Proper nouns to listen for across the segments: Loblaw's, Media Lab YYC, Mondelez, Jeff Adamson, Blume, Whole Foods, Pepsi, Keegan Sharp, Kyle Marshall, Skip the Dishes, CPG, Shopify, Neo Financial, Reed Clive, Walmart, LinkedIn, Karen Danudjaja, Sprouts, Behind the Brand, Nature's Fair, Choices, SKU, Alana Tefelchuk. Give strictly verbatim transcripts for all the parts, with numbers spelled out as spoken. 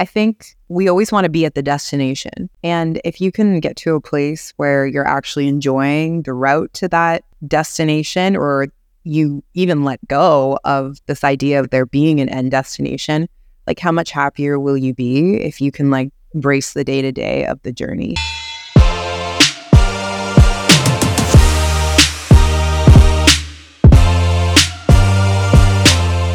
I think we always want to be at the destination. And if you can get to a place where you're actually enjoying the route to that destination, or you even let go of this idea of there being an end destination, like how much happier will you be if you can like embrace the day-to-day of the journey?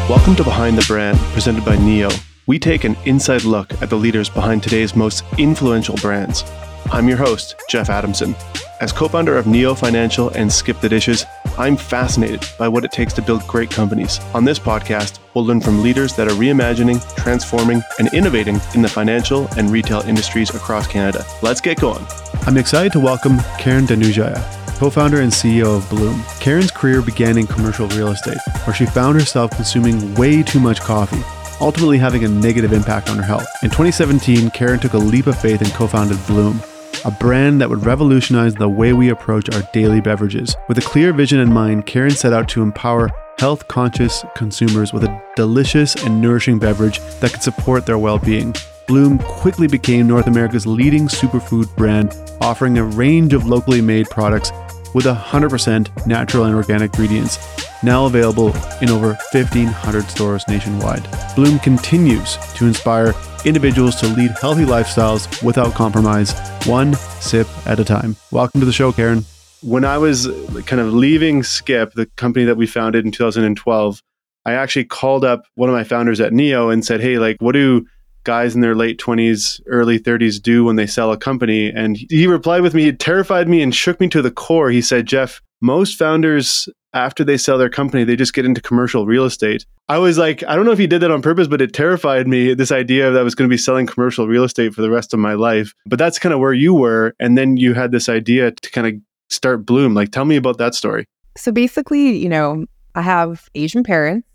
Welcome to Behind the Brand, presented by Neo. We take an inside look at the leaders behind today's most influential brands. I'm your host, Jeff Adamson. As co-founder of Neo Financial and Skip the Dishes, I'm fascinated by what it takes to build great companies. On this podcast, we'll learn from leaders that are reimagining, transforming, and innovating in the financial and retail industries across Canada. Let's get going. I'm excited to welcome Karen Danudjaja, co-founder and C E O of Blume. Karen's career began in commercial real estate, where she found herself consuming way too much coffee, ultimately having a negative impact on her health. In twenty seventeen, Karen took a leap of faith and co-founded Blume, a brand that would revolutionize the way we approach our daily beverages. With a clear vision in mind, Karen set out to empower health-conscious consumers with a delicious and nourishing beverage that could support their well-being. Blume quickly became North America's leading superfood brand, offering a range of locally made products with one hundred percent natural and organic ingredients, now available in over fifteen hundred stores nationwide. Blume continues to inspire individuals to lead healthy lifestyles without compromise, one sip at a time. Welcome to the show, Karen. When I was kind of leaving Skip, the company that we founded in two thousand twelve, I actually called up one of my founders at Neo and said, hey, like, what do guys in their late twenties, early thirties do when they sell a company? And he replied with me, it terrified me and shook me to the core. He said, Jeff, most founders, after they sell their company, they just get into commercial real estate. I was like, I don't know if he did that on purpose, but it terrified me, this idea that I was going to be selling commercial real estate for the rest of my life. But that's kind of where you were. And then you had this idea to kind of start Blume. Like, tell me about that story. So basically, you know, I have Asian parents.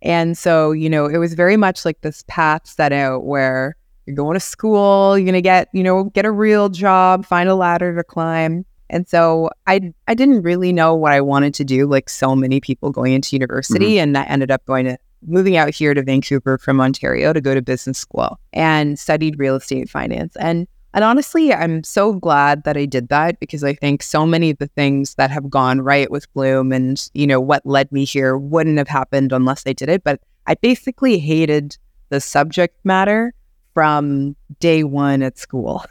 And so, you know, it was very much like this path set out where you're going to school, you're going to get, you know, get a real job, find a ladder to climb. And so I I didn't really know what I wanted to do, like so many people going into university. Mm-hmm. And I ended up going to, moving out here to Vancouver from Ontario to go to business school and studied real estate finance. And and honestly, I'm so glad that I did that, because I think so many of the things that have gone right with Blume and, you know, what led me here wouldn't have happened unless I did it. But I basically hated the subject matter from day one at school.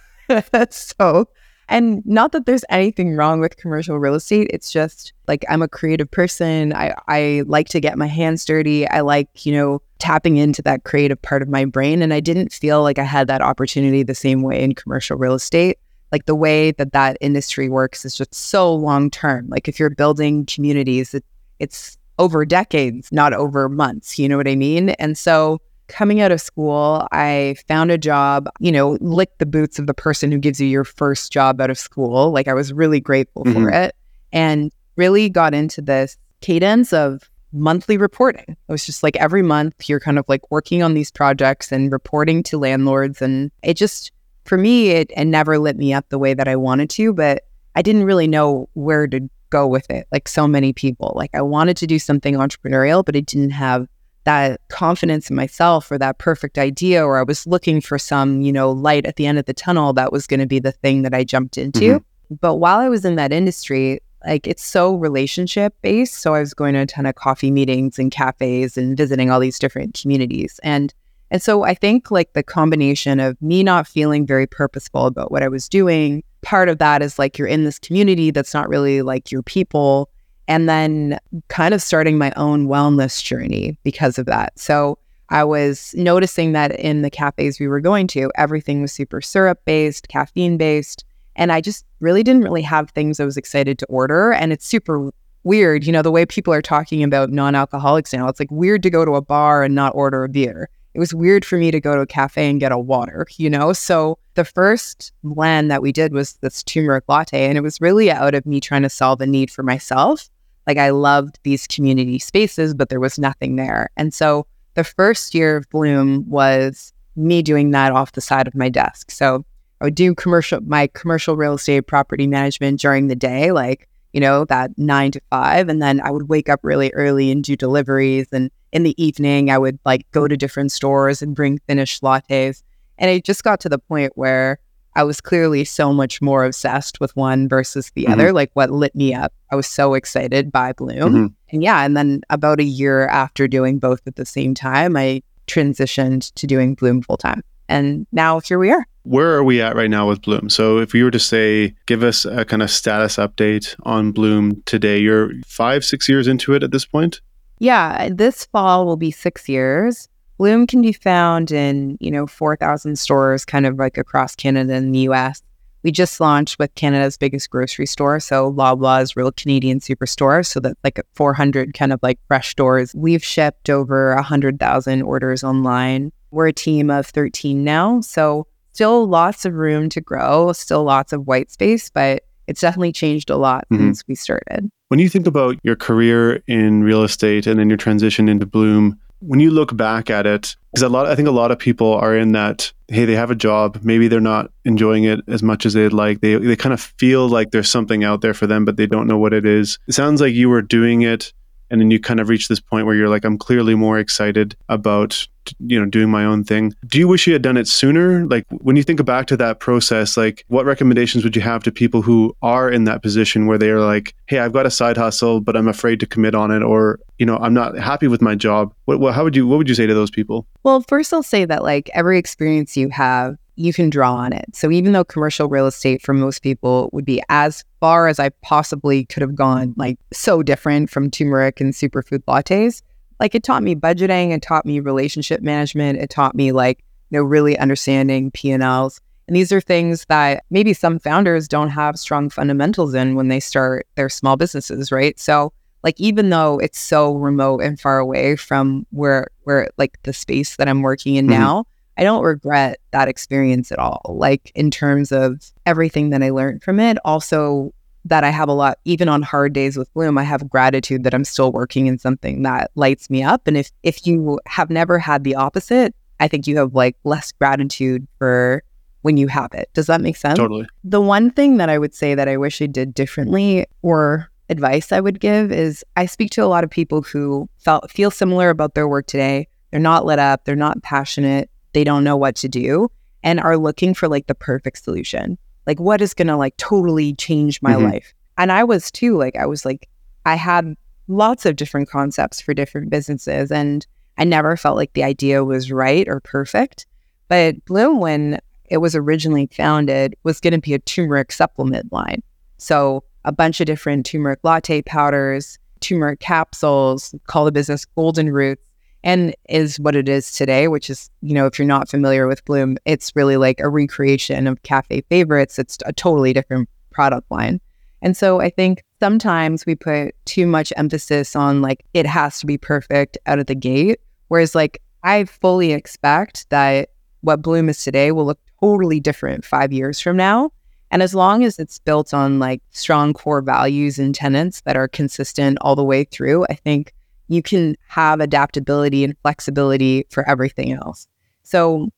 So, and not that there's anything wrong with commercial real estate. It's just like, I'm a creative person. I, I like to get my hands dirty. I like, you know, tapping into that creative part of my brain. And I didn't feel like I had that opportunity the same way in commercial real estate. Like the way that that industry works is just so long term. Like if you're building communities, it, it's over decades, not over months. You know what I mean? And so coming out of school, I found a job, you know, licked the boots of the person who gives you your first job out of school. Like I was really grateful mm-hmm. for it, and really got into this cadence of monthly reporting. It was just like every month you're kind of like working on these projects and reporting to landlords. And it just, for me, it, it never lit me up the way that I wanted to, but I didn't really know where to go with it. Like so many people, like I wanted to do something entrepreneurial, but I didn't have that confidence in myself or that perfect idea, or I was looking for some, you know, light at the end of the tunnel that was going to be the thing that I jumped into. Mm-hmm. But while I was in that industry, like it's so relationship based. So I was going to a ton of coffee meetings and cafes and visiting all these different communities. And and so I think like the combination of me not feeling very purposeful about what I was doing, part of that is like you're in this community that's not really like your people. And then kind of starting my own wellness journey because of that. So I was noticing that in the cafes we were going to, everything was super syrup-based, caffeine-based. And I just really didn't really have things I was excited to order. And it's super weird, you know, the way people are talking about non-alcoholics now. It's like weird to go to a bar and not order a beer. It was weird for me to go to a cafe and get a water, you know? So the first blend that we did was this turmeric latte. And it was really out of me trying to solve a need for myself. Like I loved these community spaces, but there was nothing there. And so the first year of Blume was me doing that off the side of my desk. So I would do commercial, my commercial real estate property management during the day, like, you know, that nine to five. And then I would wake up really early and do deliveries. And in the evening, I would like go to different stores and bring finished lattes. And it just got to the point where I was clearly so much more obsessed with one versus the mm-hmm. other, like what lit me up. I was so excited by Blume. Mm-hmm. And yeah, and then about a year after doing both at the same time, I transitioned to doing Blume full time. And now here we are. Where are we at right now with Blume? So if you were to say, give us a kind of status update on Blume today, you're five, six years into it at this point? Yeah, this fall will be six years. Blume can be found in, you know, four thousand stores kind of like across Canada and the U S. We just launched with Canada's biggest grocery store, so Loblaw's Real Canadian Superstore. So that's like four hundred kind of like fresh stores. We've shipped over one hundred thousand orders online. We're a team of thirteen now, so still lots of room to grow, still lots of white space, but it's definitely changed a lot mm-hmm. since we started. When you think about your career in real estate and then your transition into Blume, when you look back at it, because a lot, I think a lot of people are in that, hey, they have a job, maybe they're not enjoying it as much as they'd like. They they kind of feel like there's something out there for them, but they don't know what it is. It sounds like you were doing it, and then you kind of reach this point where you're like, I'm clearly more excited about, you know, doing my own thing. Do you wish you had done it sooner? Like, when you think back to that process, like, what recommendations would you have to people who are in that position where they are like, hey, I've got a side hustle, but I'm afraid to commit on it, or, you know, I'm not happy with my job. What, what how would you, what would you say to those people? Well, first I'll say that like every experience you have, you can draw on it. So even though commercial real estate for most people would be as far as I possibly could have gone, like so different from turmeric and superfood lattes, like it taught me budgeting, it taught me relationship management, it taught me like, you know, really understanding P and L's. And these are things that maybe some founders don't have strong fundamentals in when they start their small businesses, right? So like, even though it's so remote and far away from where, where like the space that I'm working in mm-hmm. now, I don't regret that experience at all. Like in terms of everything that I learned from it, also that I have a lot, even on hard days with Blume, I have gratitude that I'm still working in something that lights me up. And if if you have never had the opposite, I think you have like less gratitude for when you have it. Does that make sense? Totally. The one thing that I would say that I wish I did differently, or advice I would give, is I speak to a lot of people who felt feel similar about their work today. They're not lit up, they're not passionate, they don't know what to do, and are looking for like the perfect solution. Like, what is going to like totally change my mm-hmm. life? And I was too, like, I was like, I had lots of different concepts for different businesses, and I never felt like the idea was right or perfect. But Blume, when it was originally founded, was going to be a turmeric supplement line. So a bunch of different turmeric latte powders, turmeric capsules, call the business Golden Roots, and is what it is today, which is, you know, if you're not familiar with Blume, it's really like a recreation of Cafe Favorites. It's a totally different product line. And so I think sometimes we put too much emphasis on like, it has to be perfect out of the gate. Whereas like, I fully expect that what Blume is today will look totally different five years from now. And as long as it's built on like strong core values and tenets that are consistent all the way through, I think you can have adaptability and flexibility for everything else. So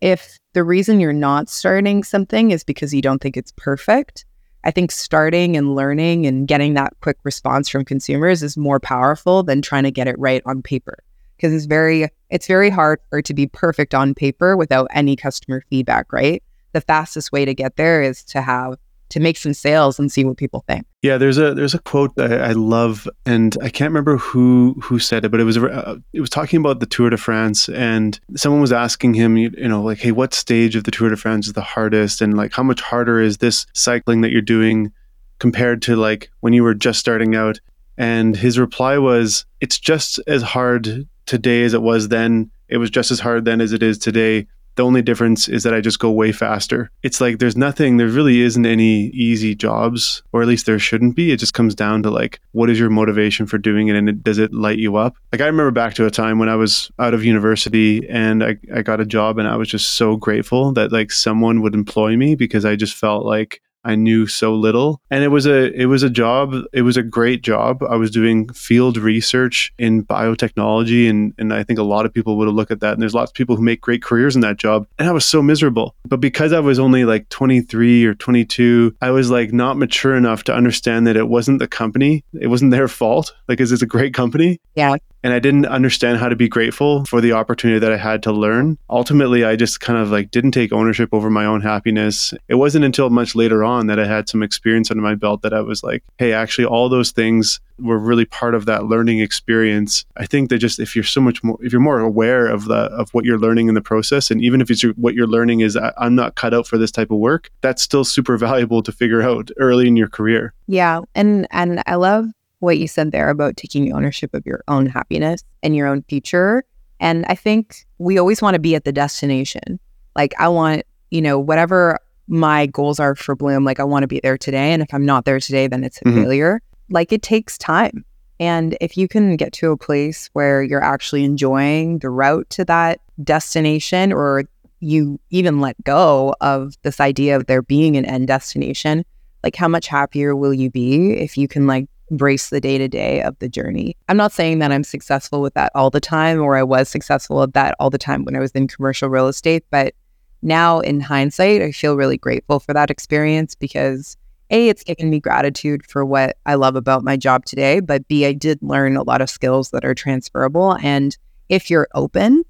if the reason you're not starting something is because you don't think it's perfect, I think starting and learning and getting that quick response from consumers is more powerful than trying to get it right on paper. Because it's very, it's very hard for it to be perfect on paper without any customer feedback, right? The fastest way to get there is to have to make some sales and see what people think. Yeah, there's a there's a quote that I, I love, and I can't remember who who said it, but it was uh, it was talking about the Tour de France, and someone was asking him, you, you know, like, hey, what stage of the Tour de France is the hardest, and like, how much harder is this cycling that you're doing compared to like when you were just starting out? And his reply was, it's just as hard today as it was then. It was just as hard then as it is today. The only difference is that I just go way faster. It's like, there's nothing, there really isn't any easy jobs, or at least there shouldn't be. It just comes down to like, what is your motivation for doing it? And it, does it light you up? Like, I remember back to a time when I was out of university and I, I got a job, and I was just so grateful that like someone would employ me, because I just felt like I knew so little. And it was a it was a job, it was a great job. I was doing field research in biotechnology, and and I think a lot of people would have looked at that, and there's lots of people who make great careers in that job. And I was so miserable. But because I was only like twenty-three or twenty-two, I was like not mature enough to understand that it wasn't the company, it wasn't their fault. Like, is this a great company? Yeah. And I didn't understand how to be grateful for the opportunity that I had to learn. Ultimately, I just kind of like didn't take ownership over my own happiness. It wasn't until much later on that I had some experience under my belt that I was like, hey, actually, all those things were really part of that learning experience. I think that just if you're so much more, if you're more aware of the of what you're learning in the process, and even if it's what you're learning is I'm not cut out for this type of work, that's still super valuable to figure out early in your career. Yeah, and and I love what you said there about taking ownership of your own happiness and your own future. And I think we always want to be at the destination. Like I want, you know, whatever my goals are for Blume, like I want to be there today. And if I'm not there today, then it's a mm-hmm. failure. Like it takes time. And if you can get to a place where you're actually enjoying the route to that destination, or you even let go of this idea of there being an end destination, like how much happier will you be if you can like embrace the day-to-day of the journey. I'm not saying that I'm successful with that all the time, or I was successful at that all the time when I was in commercial real estate. But now in hindsight, I feel really grateful for that experience because A, it's given me gratitude for what I love about my job today. But B, I did learn a lot of skills that are transferable. And if you're open,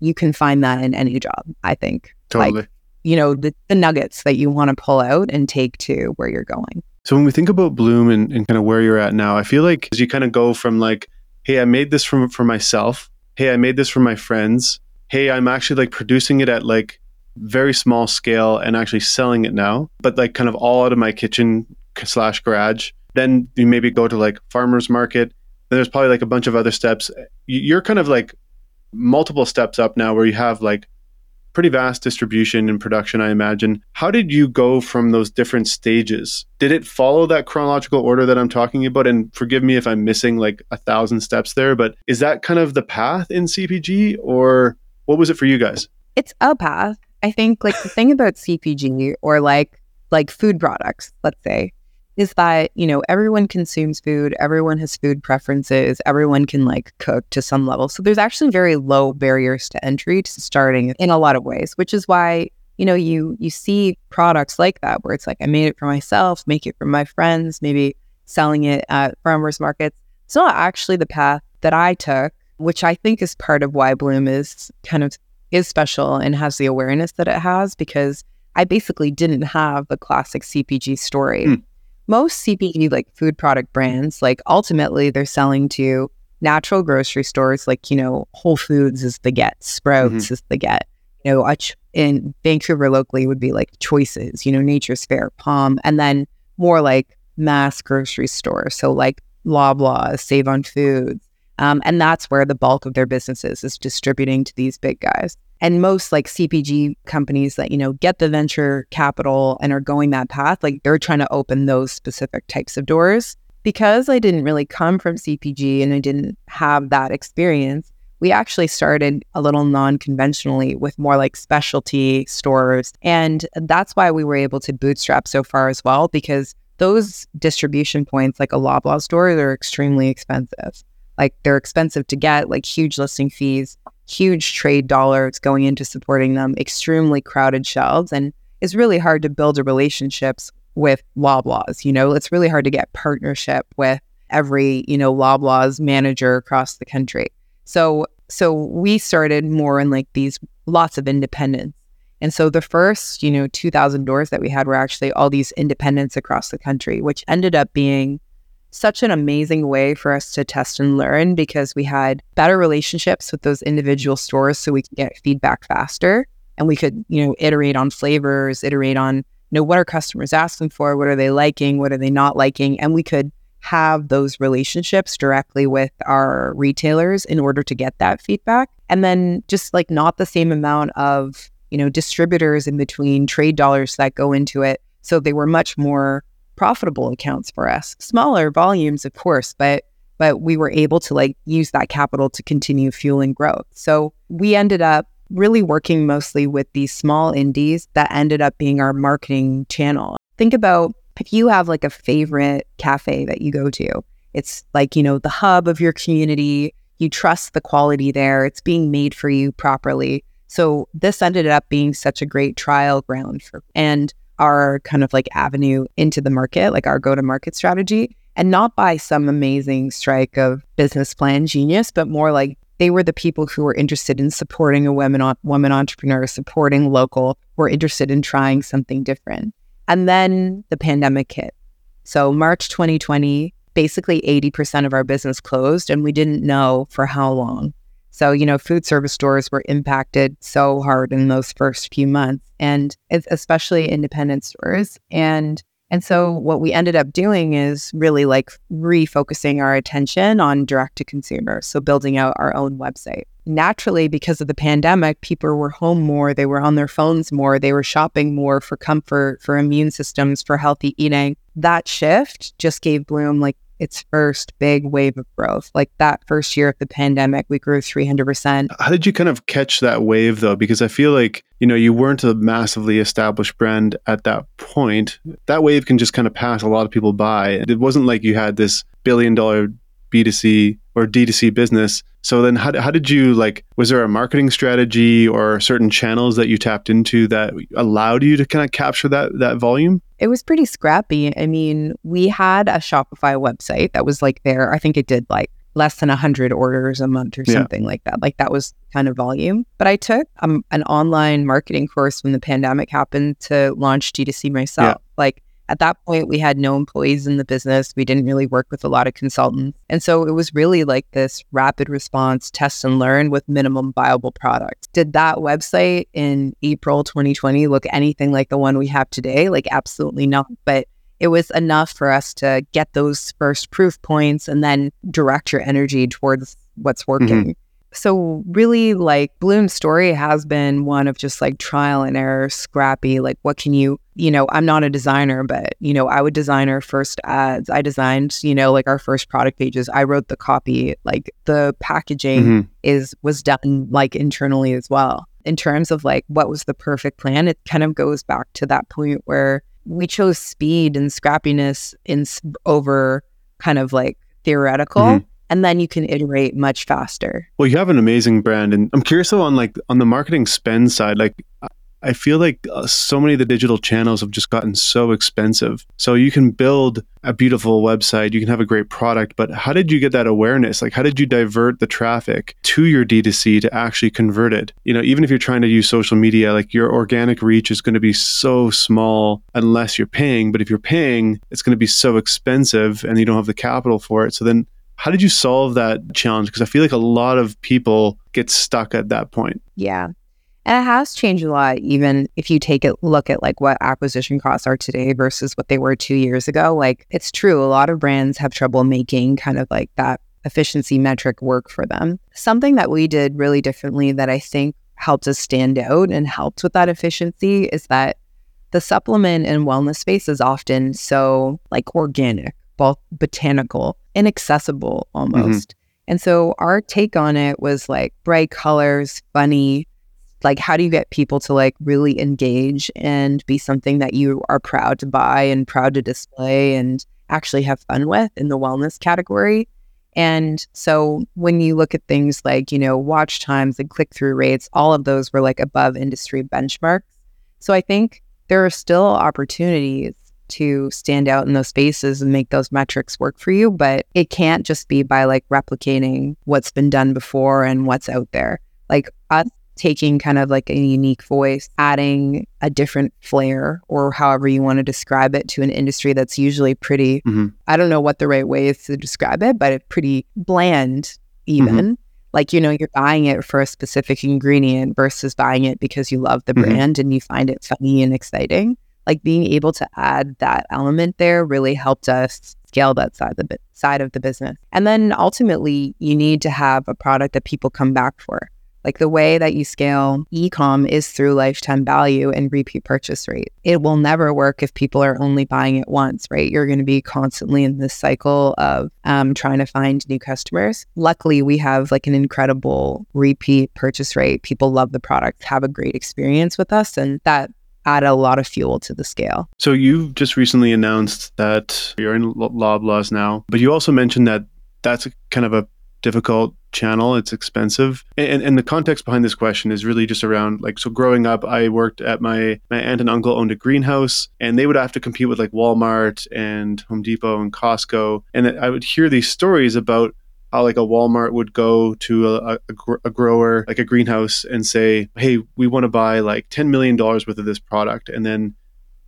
you can find that in any job, I think. Totally. Like, you know, the, the nuggets that you want to pull out and take to where you're going. So when we think about Blume and, and kind of where you're at now, I feel like as you kind of go from like, hey, I made this for, for myself. Hey, I made this for my friends. Hey, I'm actually like producing it at like very small scale and actually selling it now, but like kind of all out of my kitchen slash garage. Then you maybe go to like farmer's market. Then there's probably like a bunch of other steps. You're kind of like multiple steps up now where you have like pretty vast distribution and production, I imagine. How did you go from those different stages? Did it follow that chronological order that I'm talking about? And forgive me if I'm missing like a thousand steps there, but is that kind of the path in C P G, or what was it for you guys? It's a path. I think like the thing about C P G or like like food products, let's say, is that, you know, everyone consumes food, everyone has food preferences, everyone can like cook to some level. So there's actually very low barriers to entry to starting in a lot of ways, which is why, you know, you you see products like that where it's like, I made it for myself, make it for my friends, maybe selling it at farmers markets. It's not actually the path that I took, which I think is part of why Blume is kind of is special and has the awareness that it has, because I basically didn't have the classic C P G story. Mm. Most C P G, like food product brands, like ultimately they're selling to natural grocery stores, like, you know, Whole Foods is the get, Sprouts mm-hmm. is the get, you know, in Vancouver locally would be like Choices, you know, Nature's Fair, Palm, and then more like mass grocery stores. So like Loblaw's, Save on Foods. Um, and that's where the bulk of their businesses is distributing to these big guys. And most like C P G companies that, you know, get the venture capital and are going that path, like they're trying to open those specific types of doors. Because I didn't really come from C P G and I didn't have that experience, we actually started a little non-conventionally with more like specialty stores. And that's why we were able to bootstrap so far as well, because those distribution points, like a Loblaw store, they're extremely expensive. Like they're expensive to get, like huge listing fees, huge trade dollars going into supporting them, extremely crowded shelves. And it's really hard to build a relationships with Loblaws, you know, it's really hard to get partnership with every, you know, Loblaws manager across the country. So, so we started more in like these lots of independents. And so the first, you know, two thousand doors that we had were actually all these independents across the country, which ended up being such an amazing way for us to test and learn, because we had better relationships with those individual stores so we could get feedback faster and we could, you know, iterate on flavors, iterate on, you know, what are customers asking for? What are they liking? What are they not liking? And we could have those relationships directly with our retailers in order to get that feedback. And then just like not the same amount of, you know, distributors in between, trade dollars that go into it. So they were much more profitable accounts for us. Smaller volumes, of course, but but we were able to like use that capital to continue fueling growth. So we ended up really working mostly with these small indies that ended up being our marketing channel. Think about if you have like a favorite cafe that you go to, it's like, you know, the hub of your community, you trust the quality there, it's being made for you properly. So this ended up being such a great trial ground for and our kind of like avenue into the market, like our go-to-market strategy and not by some amazing strike of business plan genius, but more like they were the people who were interested in supporting a women, women entrepreneur, supporting local, were interested in trying something different. And then the pandemic hit. So March twenty twenty, basically eighty percent of our business closed, and we didn't know for how long. So, you know, food service stores were impacted so hard in those first few months, and especially independent stores. And and so what we ended up doing is really like refocusing our attention on direct to consumer. So building out our own website. Naturally, because of the pandemic, people were home more, they were on their phones more, they were shopping more for comfort, for immune systems, for healthy eating. That shift just gave Blume like its first big wave of growth. Like that first year of the pandemic, we grew three hundred percent. How did you kind of catch that wave though? Because I feel like, you know, you weren't a massively established brand at that point. That wave can just kind of pass a lot of people by. It wasn't like you had this billion dollar B two C or D two C business. So then how, how did you like, was there a marketing strategy or certain channels that you tapped into that allowed you to kind of capture that that volume? It was pretty scrappy. I mean, we had a Shopify website that was like there. I think it did like less than one hundred orders a month or something yeah. like that. Like that was kind of volume. But I took um, an online marketing course when the pandemic happened to launch D two C myself. Yeah. Like at that point, we had no employees in the business. We didn't really work with a lot of consultants. And so it was really like this rapid response, test and learn with minimum viable products. Did that website in April twenty twenty look anything like the one we have today? Like absolutely not. But it was enough for us to get those first proof points and then direct your energy towards what's working. Mm-hmm. So really like Blume's story has been one of just like trial and error, scrappy, like what can you, you know, I'm not a designer, but, you know, I would design our first ads. I designed, you know, like our first product pages. I wrote the copy, like the packaging mm-hmm. is was done like internally as well. In terms of like what was the perfect plan, it kind of goes back to that point where we chose speed and scrappiness in over kind of like theoretical. Mm-hmm. And then you can iterate much faster. Well, you have an amazing brand. And I'm curious though, on like on the marketing spend side, like I feel like uh, so many of the digital channels have just gotten so expensive. So you can build a beautiful website, you can have a great product, but how did you get that awareness? Like how did you divert the traffic to your D two C to actually convert it? You know, even if you're trying to use social media, like your organic reach is going to be so small unless you're paying. But if you're paying, it's going to be so expensive and you don't have the capital for it. So then how did you solve that challenge? Because I feel like a lot of people get stuck at that point. Yeah. And it has changed a lot, even if you take a look at like what acquisition costs are today versus what they were two years ago. Like it's true. A lot of brands have trouble making kind of like that efficiency metric work for them. Something that we did really differently that I think helped us stand out and helped with that efficiency is that the supplement and wellness space is often so like organic, both botanical, inaccessible almost. Mm-hmm. And so our take on it was like bright colors, funny, like how do you get people to like really engage and be something that you are proud to buy and proud to display and actually have fun with in the wellness category. And so when you look at things like, you know, watch times and click-through rates, all of those were like above industry benchmarks. So I think there are still opportunities to stand out in those spaces and make those metrics work for you, but it can't just be by like replicating what's been done before and what's out there. Like us taking kind of like a unique voice, adding a different flair or however you want to describe it to an industry that's usually pretty, mm-hmm. I don't know what the right way is to describe it, but it's pretty bland even. Mm-hmm. Like, you know, you're buying it for a specific ingredient versus buying it because you love the mm-hmm. brand and you find it funny and exciting. Like being able to add that element there really helped us scale that side of, the, side of the business. And then ultimately, you need to have a product that people come back for. Like the way that you scale e-com is through lifetime value and repeat purchase rate. It will never work if people are only buying it once, right? You're going to be constantly in this cycle of um, trying to find new customers. Luckily, we have like an incredible repeat purchase rate. People love the product, have a great experience with us, and that add a lot of fuel to the scale. So you've just recently announced that you're in Loblaw's now, but you also mentioned that that's kind of a difficult channel. It's expensive. And and the context behind this question is really just around, like, so growing up, I worked at my, my aunt and uncle owned a greenhouse, and they would have to compete with like Walmart and Home Depot and Costco. And I would hear these stories about how like a Walmart would go to a, a, gr- a grower, like a greenhouse, and say, hey, we want to buy like ten million dollars worth of this product. And then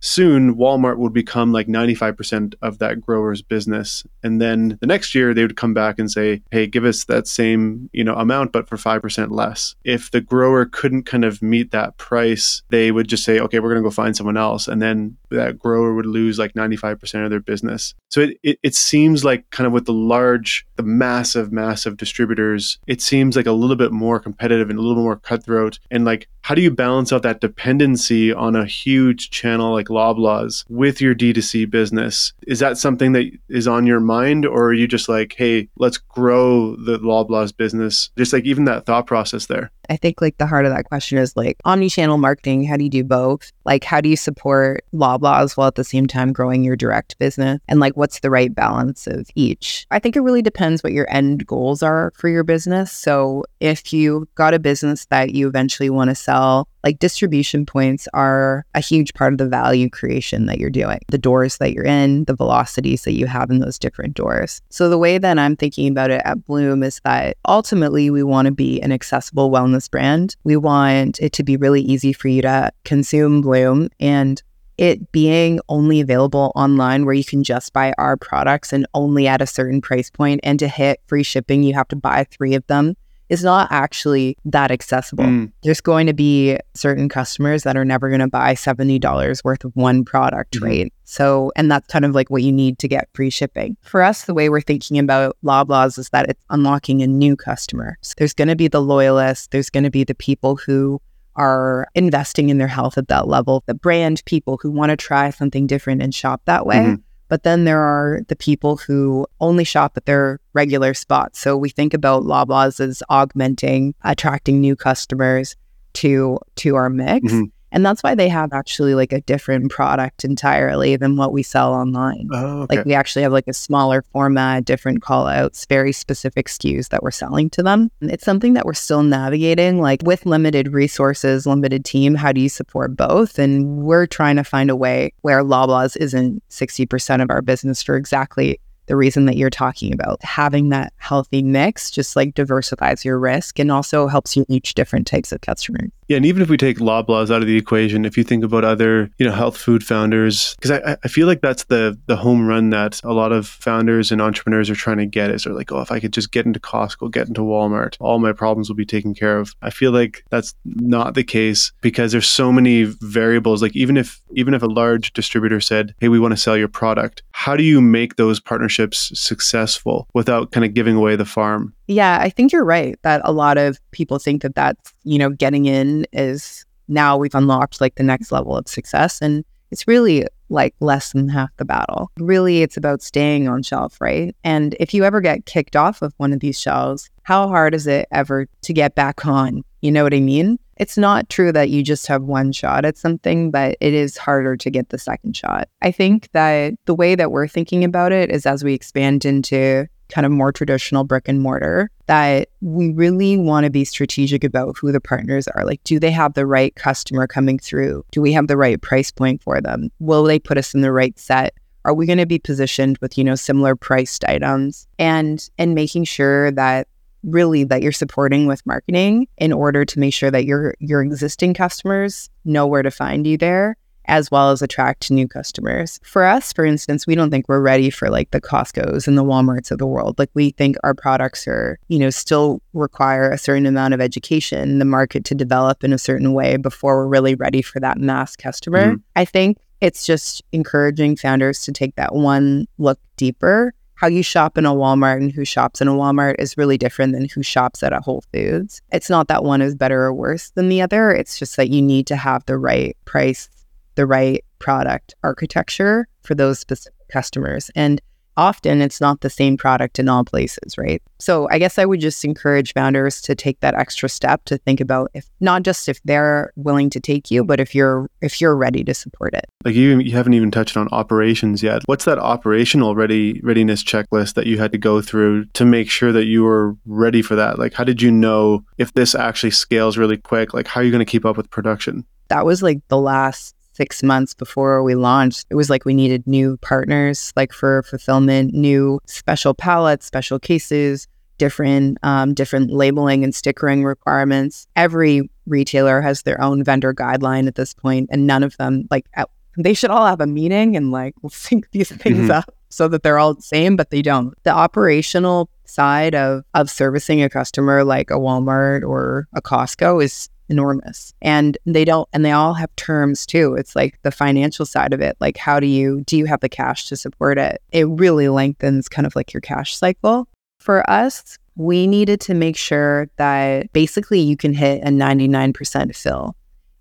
soon Walmart would become like ninety-five percent of that grower's business. And then the next year they would come back and say, hey, give us that same, you know, amount, but for five percent less. If the grower couldn't kind of meet that price, they would just say, okay, we're going to go find someone else. And then that grower would lose like ninety-five percent of their business. So it, it, it seems like kind of with the large, the massive, massive distributors, it seems like a little bit more competitive and a little more cutthroat. And like, how do you balance out that dependency on a huge channel like Loblaw's with your D two C business? Is that something that is on your mind, or are you just like, hey, let's grow the Loblaw's business? Just like even that thought process there. I think like the heart of that question is like omnichannel marketing. How do you do both? Like, how do you support Loblaw's while at the same time growing your direct business? And like, what's the right balance of each? I think it really depends what your end goals are for your business. So if you got a business that you eventually want to sell, like distribution points are a huge part of the value creation that you're doing. The doors that you're in, the velocities that you have in those different doors. So the way that I'm thinking about it at Blume is that ultimately we want to be an accessible wellness brand. We want it to be really easy for you to consume Blume, and it being only available online where you can just buy our products and only at a certain price point, and to hit free shipping, you have to buy three of them. Is not actually that accessible. Mm. There's going to be certain customers that are never going to buy seventy dollars worth of one product, mm-hmm. right? So, and that's kind of like what you need to get free shipping. For us, the way we're thinking about Loblaw's is that it's unlocking a new customer. So there's going to be the loyalists. There's going to be the people who are investing in their health at that level, the brand people who want to try something different and shop that way. Mm-hmm. But then there are the people who only shop at their regular spots. So we think about Loblaw's as augmenting, attracting new customers to to our mix. Mm-hmm. And that's why they have actually like a different product entirely than what we sell online. Oh, okay. Like we actually have like a smaller format, different call outs, very specific S K Us that we're selling to them. It's something that we're still navigating, like with limited resources, limited team, how do you support both? And we're trying to find a way where Loblaw's isn't sixty percent of our business for exactly the reason that you're talking about. Having that healthy mix just like diversifies your risk and also helps you reach different types of customers. Yeah, and even if we take Loblaw's out of the equation, if you think about other, you know, health food founders, because I, I feel like that's the the home run that a lot of founders and entrepreneurs are trying to get is they're like, oh, if I could just get into Costco, get into Walmart, all my problems will be taken care of. I feel like that's not the case because there's so many variables. Like even if even if a large distributor said, hey, we want to sell your product, how do you make those partnerships successful without kind of giving away the farm? Yeah, I think you're right that a lot of people think that that's, you know, getting in is now we've unlocked like the next level of success. And it's really like less than half the battle. Really, it's about staying on shelf, right? And if you ever get kicked off of one of these shelves, how hard is it ever to get back on? You know what I mean? It's not true that you just have one shot at something, but it is harder to get the second shot. I think that the way that we're thinking about it is as we expand into kind of more traditional brick and mortar, that we really want to be strategic about who the partners are. Like, do they have the right customer coming through? Do we have the right price point for them? Will they put us in the right set? Are we going to be positioned with, you know, similar priced items? And and making sure that really that you're supporting with marketing in order to make sure that your your existing customers know where to find you there, as well as attract new customers. For us, for instance, we don't think we're ready for like the Costco's and the Walmarts of the world. Like we think our products are, you know, still require a certain amount of education in the market to develop in a certain way before we're really ready for that mass customer. Mm-hmm. I think it's just encouraging founders to take that one look deeper. How you shop in a Walmart and who shops in a Walmart is really different than who shops at a Whole Foods. It's not that one is better or worse than the other. It's just that you need to have the right price, the right product architecture for those specific customers. And often it's not the same product in all places, right? So I guess I would just encourage founders to take that extra step to think about if not just if they're willing to take you, but if you're if you're ready to support it. Like you, you haven't even touched on operations yet. What's that operational ready readiness checklist that you had to go through to make sure that you were ready for that? Like, how did you know if this actually scales really quick? Like, how are you going to keep up with production? That was like the last six months before we launched. It was like we needed new partners, like for fulfillment, new special pallets, special cases, different um, different labeling and stickering requirements. Every retailer has their own vendor guideline at this point, and none of them, like at, they should all have a meeting and like we'll sync these things mm-hmm. up so that they're all the same, but they don't. The operational side of of servicing a customer like a Walmart or a Costco is enormous, and they don't and they all have terms too. It's like the financial side of it, like how do you do you have the cash to support it? It really lengthens kind of like your cash cycle. For us, we needed to make sure that basically you can hit a ninety-nine percent fill.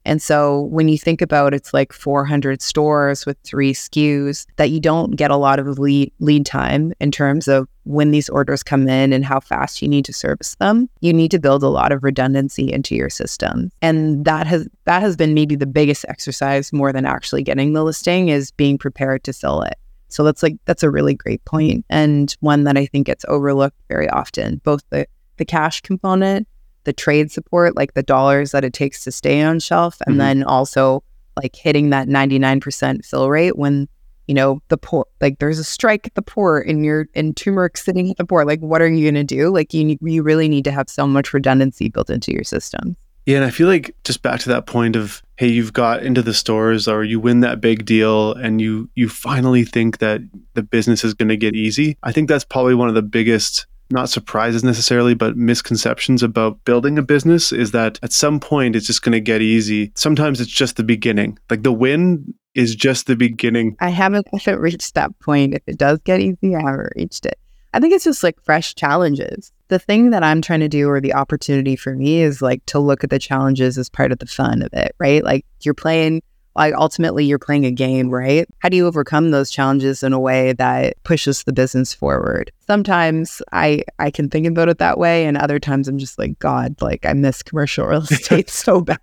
And so when you think about it's like four hundred stores with three S K Us, that you don't get a lot of lead lead time in terms of when these orders come in and how fast you need to service them. You need to build a lot of redundancy into your system. And that has that has been maybe the biggest exercise, more than actually getting the listing, is being prepared to sell it. So that's like that's a really great point, and one that I think gets overlooked very often, both the, the cash component, the trade support, like the dollars that it takes to stay on shelf, and mm-hmm. then also like hitting that ninety-nine percent fill rate when, you know, the port, like there's a strike at the port and you're in turmeric sitting at the port, like what are you going to do? Like you you really need to have so much redundancy built into your system. Yeah, and I feel like just back to that point of, hey, you've got into the stores or you win that big deal and you you finally think that the business is going to get easy. I think that's probably one of the biggest, not surprises necessarily, but misconceptions about building a business, is that at some point it's just going to get easy. Sometimes it's just the beginning. Like the win is just the beginning. I haven't reached that point. If it does get easy, I haven't reached it. I think it's just like fresh challenges. The thing that I'm trying to do, or the opportunity for me, is like to look at the challenges as part of the fun of it, right? Like you're playing, like ultimately you're playing a game, right? How do you overcome those challenges in a way that pushes the business forward? Sometimes I, I can think about it that way, and other times I'm just like, God, like I miss commercial real estate so bad.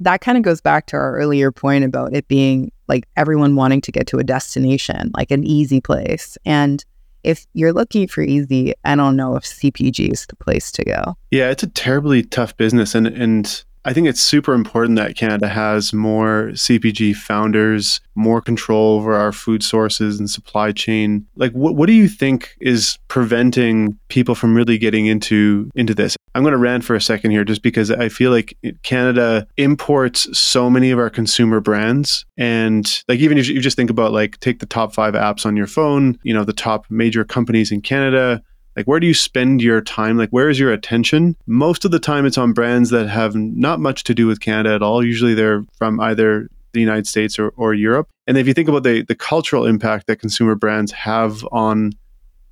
That kind of goes back to our earlier point about it being like everyone wanting to get to a destination, like an easy place. And if you're looking for easy, I don't know if C P G is the place to go. Yeah, it's a terribly tough business, and and I think it's super important that Canada has more C P G founders, more control over our food sources and supply chain. Like, what what do you think is preventing people from really getting into into this? I'm going to rant for a second here, just because I feel like Canada imports so many of our consumer brands. And like, even if you just think about like, take the top five apps on your phone, you know, the top major companies in Canada. Like, where do you spend your time? Like, where is your attention? Most of the time, it's on brands that have not much to do with Canada at all. Usually they're from either the United States or, or Europe. And if you think about the, the cultural impact that consumer brands have on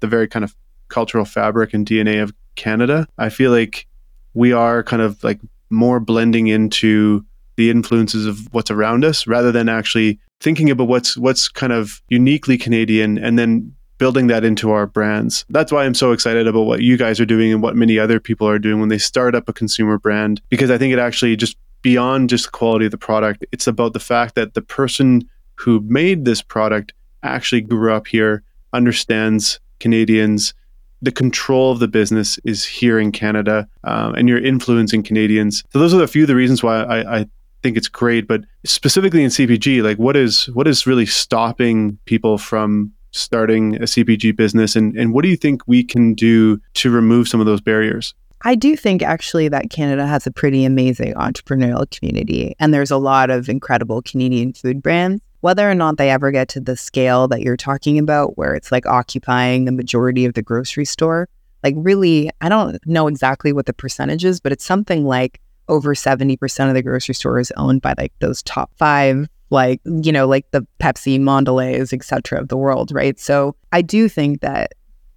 the very kind of cultural fabric and D N A of Canada, I feel like we are kind of like more blending into the influences of what's around us, rather than actually thinking about what's what's kind of uniquely Canadian and then building that into our brands. That's why I'm so excited about what you guys are doing and what many other people are doing when they start up a consumer brand, because I think it actually, just beyond just the quality of the product, it's about the fact that the person who made this product actually grew up here, understands Canadians, the control of the business is here in Canada, um, and you're influencing Canadians. So those are a few of the reasons why I, I think it's great, but specifically in C P G, like what is what is really stopping people from starting a C P G business, and, and what do you think we can do to remove some of those barriers? I do think actually that Canada has a pretty amazing entrepreneurial community, and there's a lot of incredible Canadian food brands. Whether or not they ever get to the scale that you're talking about, where it's like occupying the majority of the grocery store, like really, I don't know exactly what the percentage is, but it's something like over seventy percent of the grocery store is owned by like those top five, like, you know, like the Pepsi, Mondelez, et cetera, of the world, right? So I do think that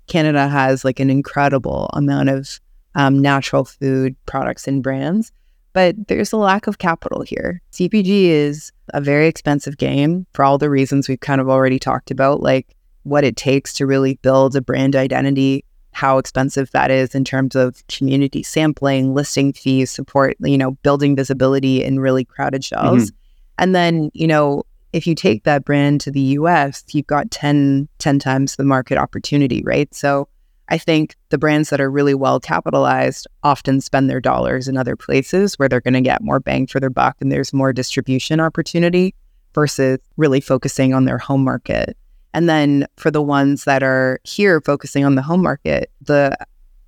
Canada has like an incredible amount of um, natural food products and brands, but there's a lack of capital here. C P G is a very expensive game for all the reasons we've kind of already talked about. Like what it takes to really build a brand identity, how expensive that is in terms of community sampling, listing fees, support, you know, building visibility in really crowded shelves. Mm-hmm. And then, you know, if you take that brand to the U S, you've got ten, ten times the market opportunity, right? So I think the brands that are really well capitalized often spend their dollars in other places where they're going to get more bang for their buck and there's more distribution opportunity versus really focusing on their home market. And then for the ones that are here focusing on the home market, the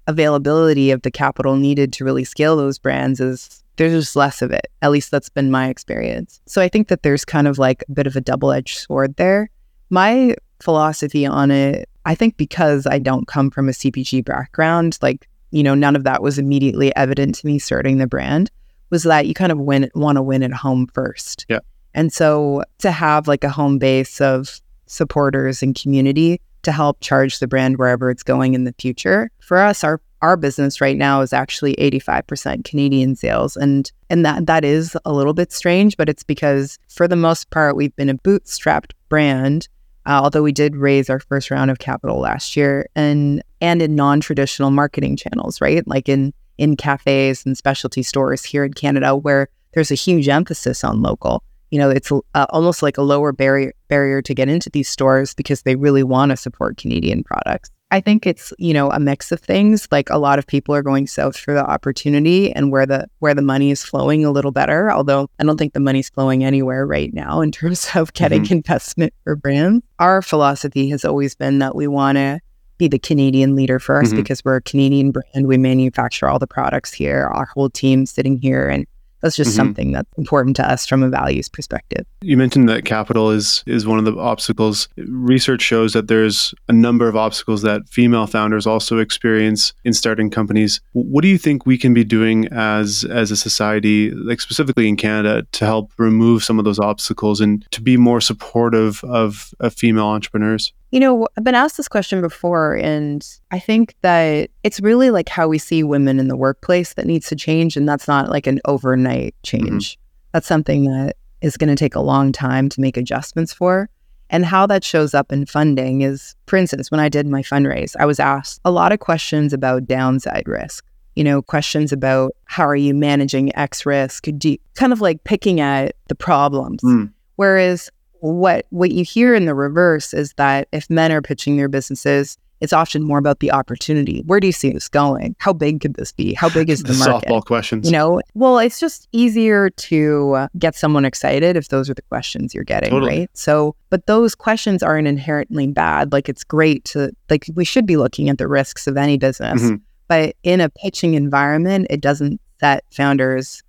availability of the capital needed to really scale those brands is there's just less of it. At least that's been my experience. So I think that there's kind of like a bit of a double-edged sword there. My philosophy on it, I think because I don't come from a C P G background, like, you know, none of that was immediately evident to me starting the brand, was that you kind of win, want to win at home first. Yeah. And so to have like a home base of supporters and community to help charge the brand wherever it's going in the future. For us, our our business right now is actually eighty-five percent Canadian sales. And and that that is a little bit strange, but it's because for the most part, we've been a bootstrapped brand, uh, although we did raise our first round of capital last year and and in non-traditional marketing channels, right? Like in, in cafes and specialty stores here in Canada where there's a huge emphasis on local. You know, it's uh, almost like a lower barrier barrier to get into these stores because they really want to support Canadian products. I think it's, you know, a mix of things. Like a lot of people are going south for the opportunity and where the where the money is flowing a little better. Although I don't think the money's flowing anywhere right now in terms of getting mm-hmm. investment for brands. Our philosophy has always been that we want to be the Canadian leader first mm-hmm. because we're a Canadian brand. We manufacture all the products here. Our whole team's sitting here and that's just mm-hmm. something that's important to us from a values perspective. You mentioned that capital is is one of the obstacles. Research shows that there's a number of obstacles that female founders also experience in starting companies. What do you think we can be doing as as a society, like specifically in Canada, to help remove some of those obstacles and to be more supportive of, of female entrepreneurs? You know, I've been asked this question before, and I think that it's really like how we see women in the workplace that needs to change. And that's not like an overnight change. Mm-hmm. That's something that is going to take a long time to make adjustments for. And how that shows up in funding is, for instance, when I did my fundraise, I was asked a lot of questions about downside risk, you know, questions about how are you managing X risk, do you, kind of like picking at the problems. Mm. Whereas What what you hear in the reverse is that if men are pitching their businesses, it's often more about the opportunity. Where do you see this going? How big could this be? How big is the, the market? Softball questions. You know, well, it's just easier to get someone excited if those are the questions you're getting, totally. Right? So, but those questions aren't inherently bad. Like it's great to, like we should be looking at the risks of any business. Mm-hmm. But in a pitching environment, it doesn't set founders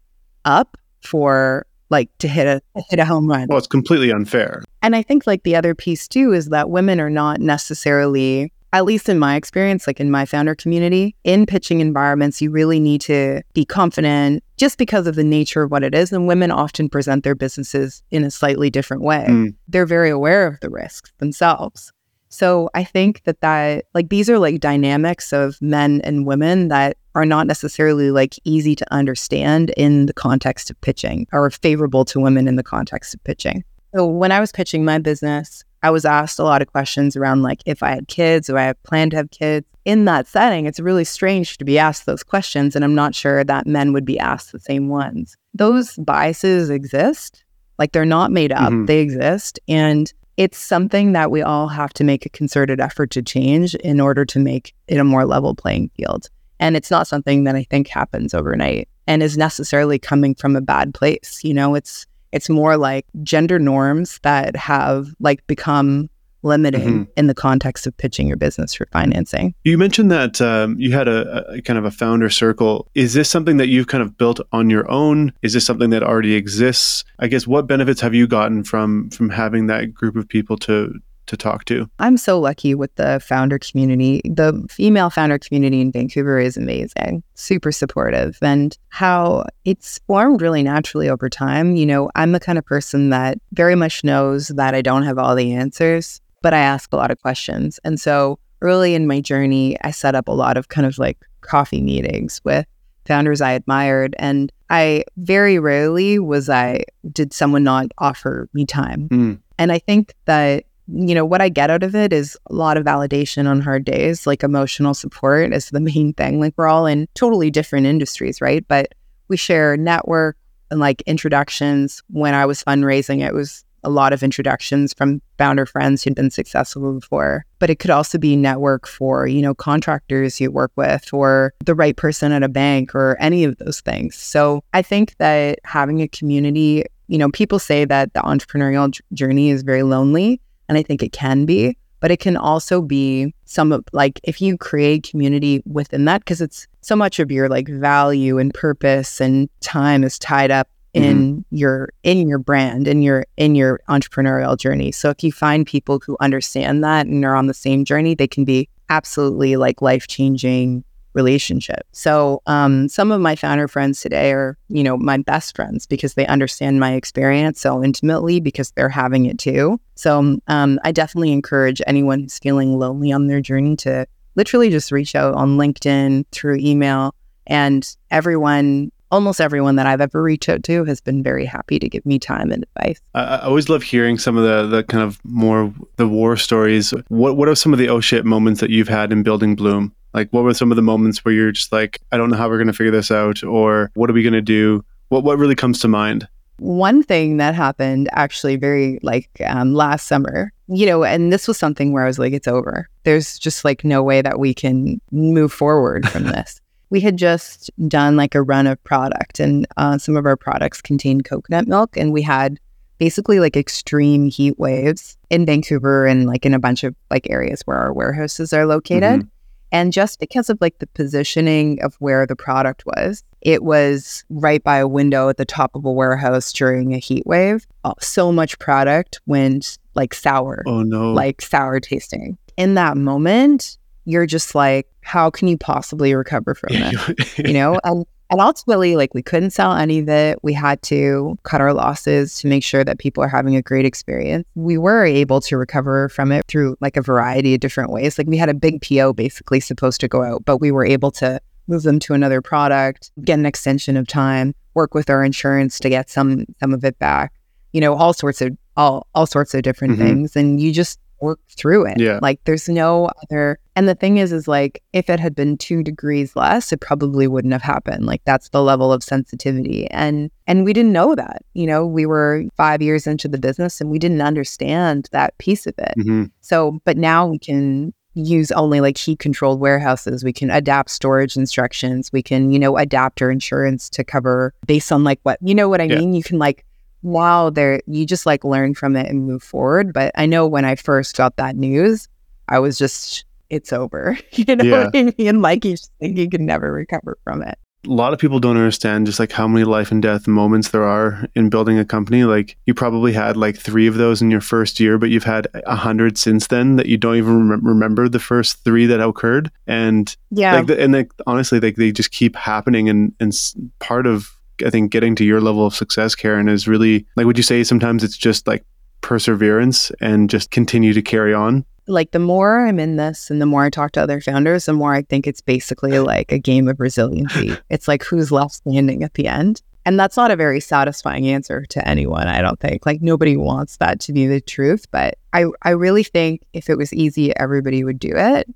up for like to hit a hit a home run. Well, it's completely unfair. And I think like the other piece too is that women are not necessarily, at least in my experience, like in my founder community, in pitching environments, you really need to be confident just because of the nature of what it is. And women often present their businesses in a slightly different way. Mm. They're very aware of the risks themselves. So I think that that like these are like dynamics of men and women that are not necessarily like easy to understand in the context of pitching or favorable to women in the context of pitching. So when I was pitching my business, I was asked a lot of questions around like if I had kids or I had planned to have kids. In that setting, it's really strange to be asked those questions, and I'm not sure that men would be asked the same ones. Those biases exist. Like they're not made up. Mm-hmm. They exist. And it's something that we all have to make a concerted effort to change in order to make it a more level playing field. And it's not something that I think happens overnight and is necessarily coming from a bad place. You know, it's it's more like gender norms that have like become limiting mm-hmm. in the context of pitching your business for financing. You mentioned that um, you had a, a kind of a founder circle. Is this something that you've kind of built on your own? Is this something that already exists? I guess what benefits have you gotten from from having that group of people to to talk to? I'm so lucky with the founder community. The female founder community in Vancouver is amazing, super supportive, and how it's formed really naturally over time. You know, I'm the kind of person that very much knows that I don't have all the answers, but I ask a lot of questions. And so early in my journey, I set up a lot of kind of like coffee meetings with founders I admired. And I very rarely was I, did someone not offer me time? Mm. And I think that you know, what I get out of it is a lot of validation on hard days. Like, emotional support is the main thing. Like, we're all in totally different industries, right? But we share network and like introductions. When I was fundraising, it was a lot of introductions from founder friends who'd been successful before. But it could also be network for, you know, contractors you work with, or the right person at a bank, or any of those things. So I think that having a community, you know, people say that the entrepreneurial j- journey is very lonely. And I think it can be, but it can also be some of, like, if you create community within that, because it's so much of your like value and purpose and time is tied up in mm-hmm. your in your brand and your in your entrepreneurial journey. So if you find people who understand that and are on the same journey, they can be absolutely like life-changing relationship. So um, some of my founder friends today are, you know, my best friends because they understand my experience so intimately because they're having it too. So um, I definitely encourage anyone who's feeling lonely on their journey to literally just reach out on LinkedIn, through email, and everyone, almost everyone that I've ever reached out to has been very happy to give me time and advice. I, I always love hearing some of the, the kind of more the war stories. What, what are some of the oh shit moments that you've had in building Blume? Like, what were some of the moments where you're just like, I don't know how we're going to figure this out, or what are we going to do? What what really comes to mind? One thing that happened actually very like um, last summer, you know, and this was something where I was like, it's over. There's just like no way that we can move forward from this. We had just done like a run of product, and uh, some of our products contained coconut milk, and we had basically like extreme heat waves in Vancouver and like in a bunch of like areas where our warehouses are located. Mm-hmm. And just because of like the positioning of where the product was, it was right by a window at the top of a warehouse during a heat wave. Oh, so much product went like sour. Oh no. Like sour tasting. In that moment, you're just like, how can you possibly recover from this? You know? And, and ultimately, like, we couldn't sell any of it. We had to cut our losses to make sure that people are having a great experience. We were able to recover from it through like a variety of different ways. Like, we had a big P O basically supposed to go out, but we were able to move them to another product, get an extension of time, work with our insurance to get some some of it back. You know, all sorts of all all sorts of different mm-hmm. things. And you just work through it. Yeah. Like, there's no other. And the thing is, is like, if it had been two degrees less, it probably wouldn't have happened. Like, that's the level of sensitivity. And, and we didn't know that, you know, we were five years into the business and we didn't understand that piece of it. Mm-hmm. So, but now we can use only like heat controlled warehouses. We can adapt storage instructions. We can, you know, adapt our insurance to cover based on like what, you know what I yeah. mean? You can like, wow, there, you just like learn from it and move forward. But I know when I first got that news, I was just, it's over. You know yeah. what I mean? Like, you just think you can never recover from it. A lot of people don't understand just like how many life and death moments there are in building a company. Like, you probably had like three of those in your first year, but you've had a hundred since then that you don't even rem- remember the first three that occurred. And yeah, like the, and like honestly, like they just keep happening. And and part of, I think, getting to your level of success, Karen, is really like, would you say sometimes it's just like perseverance and just continue to carry on? Like, the more I'm in this and the more I talk to other founders, the more I think it's basically like a game of resiliency. It's like, who's left standing at the end? And that's not a very satisfying answer to anyone, I don't think. Like, nobody wants that to be the truth. But I, I really think if it was easy, everybody would do it.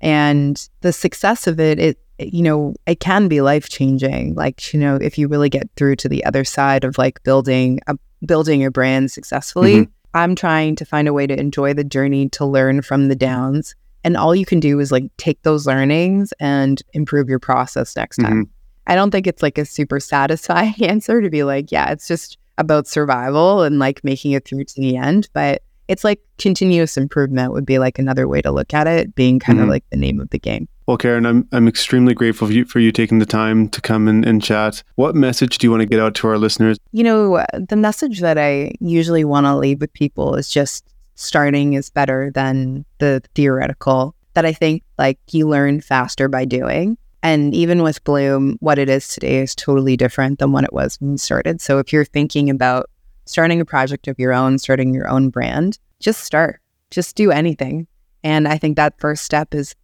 And the success of it, it, you know, it can be life-changing. Like, you know, if you really get through to the other side of like building a building a brand successfully, mm-hmm. I'm trying to find a way to enjoy the journey, to learn from the downs. And all you can do is like take those learnings and improve your process next time. Mm-hmm. I don't think it's like a super satisfying answer to be like, yeah, it's just about survival and like making it through to the end. But it's like continuous improvement would be like another way to look at it, being kind mm-hmm. of like the name of the game. Well, Karen, I'm I'm extremely grateful for you, for you taking the time to come in and chat. What message do you want to get out to our listeners? You know, the message that I usually want to leave with people is just starting is better than the theoretical. That I think like you learn faster by doing. And even with Blume, what it is today is totally different than what it was when we started. So if you're thinking about starting a project of your own, starting your own brand, just start. Just do anything. And I think that first step is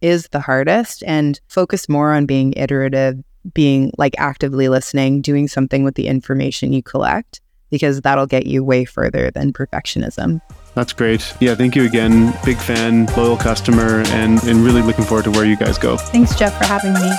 is the hardest, and focus more on being iterative, being like actively listening, doing something with the information you collect, because that'll get you way further than perfectionism. That's great. Yeah, thank you again. Big fan, loyal customer, and, and really looking forward to where you guys go. Thanks, Jeff, for having me.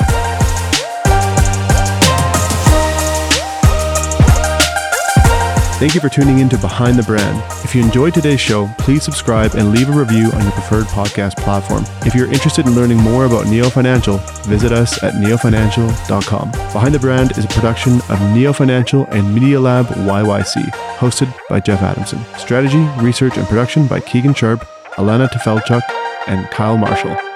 Thank you for tuning in to Behind the Brand. If you enjoyed today's show, please subscribe and leave a review on your preferred podcast platform. If you're interested in learning more about Neo Financial, visit us at neo financial dot com. Behind the Brand is a production of Neo Financial and Media Lab Y Y C, hosted by Jeff Adamson. Strategy, research, and production by Keegan Sharp, Alana Tefelchuk, and Kyle Marshall.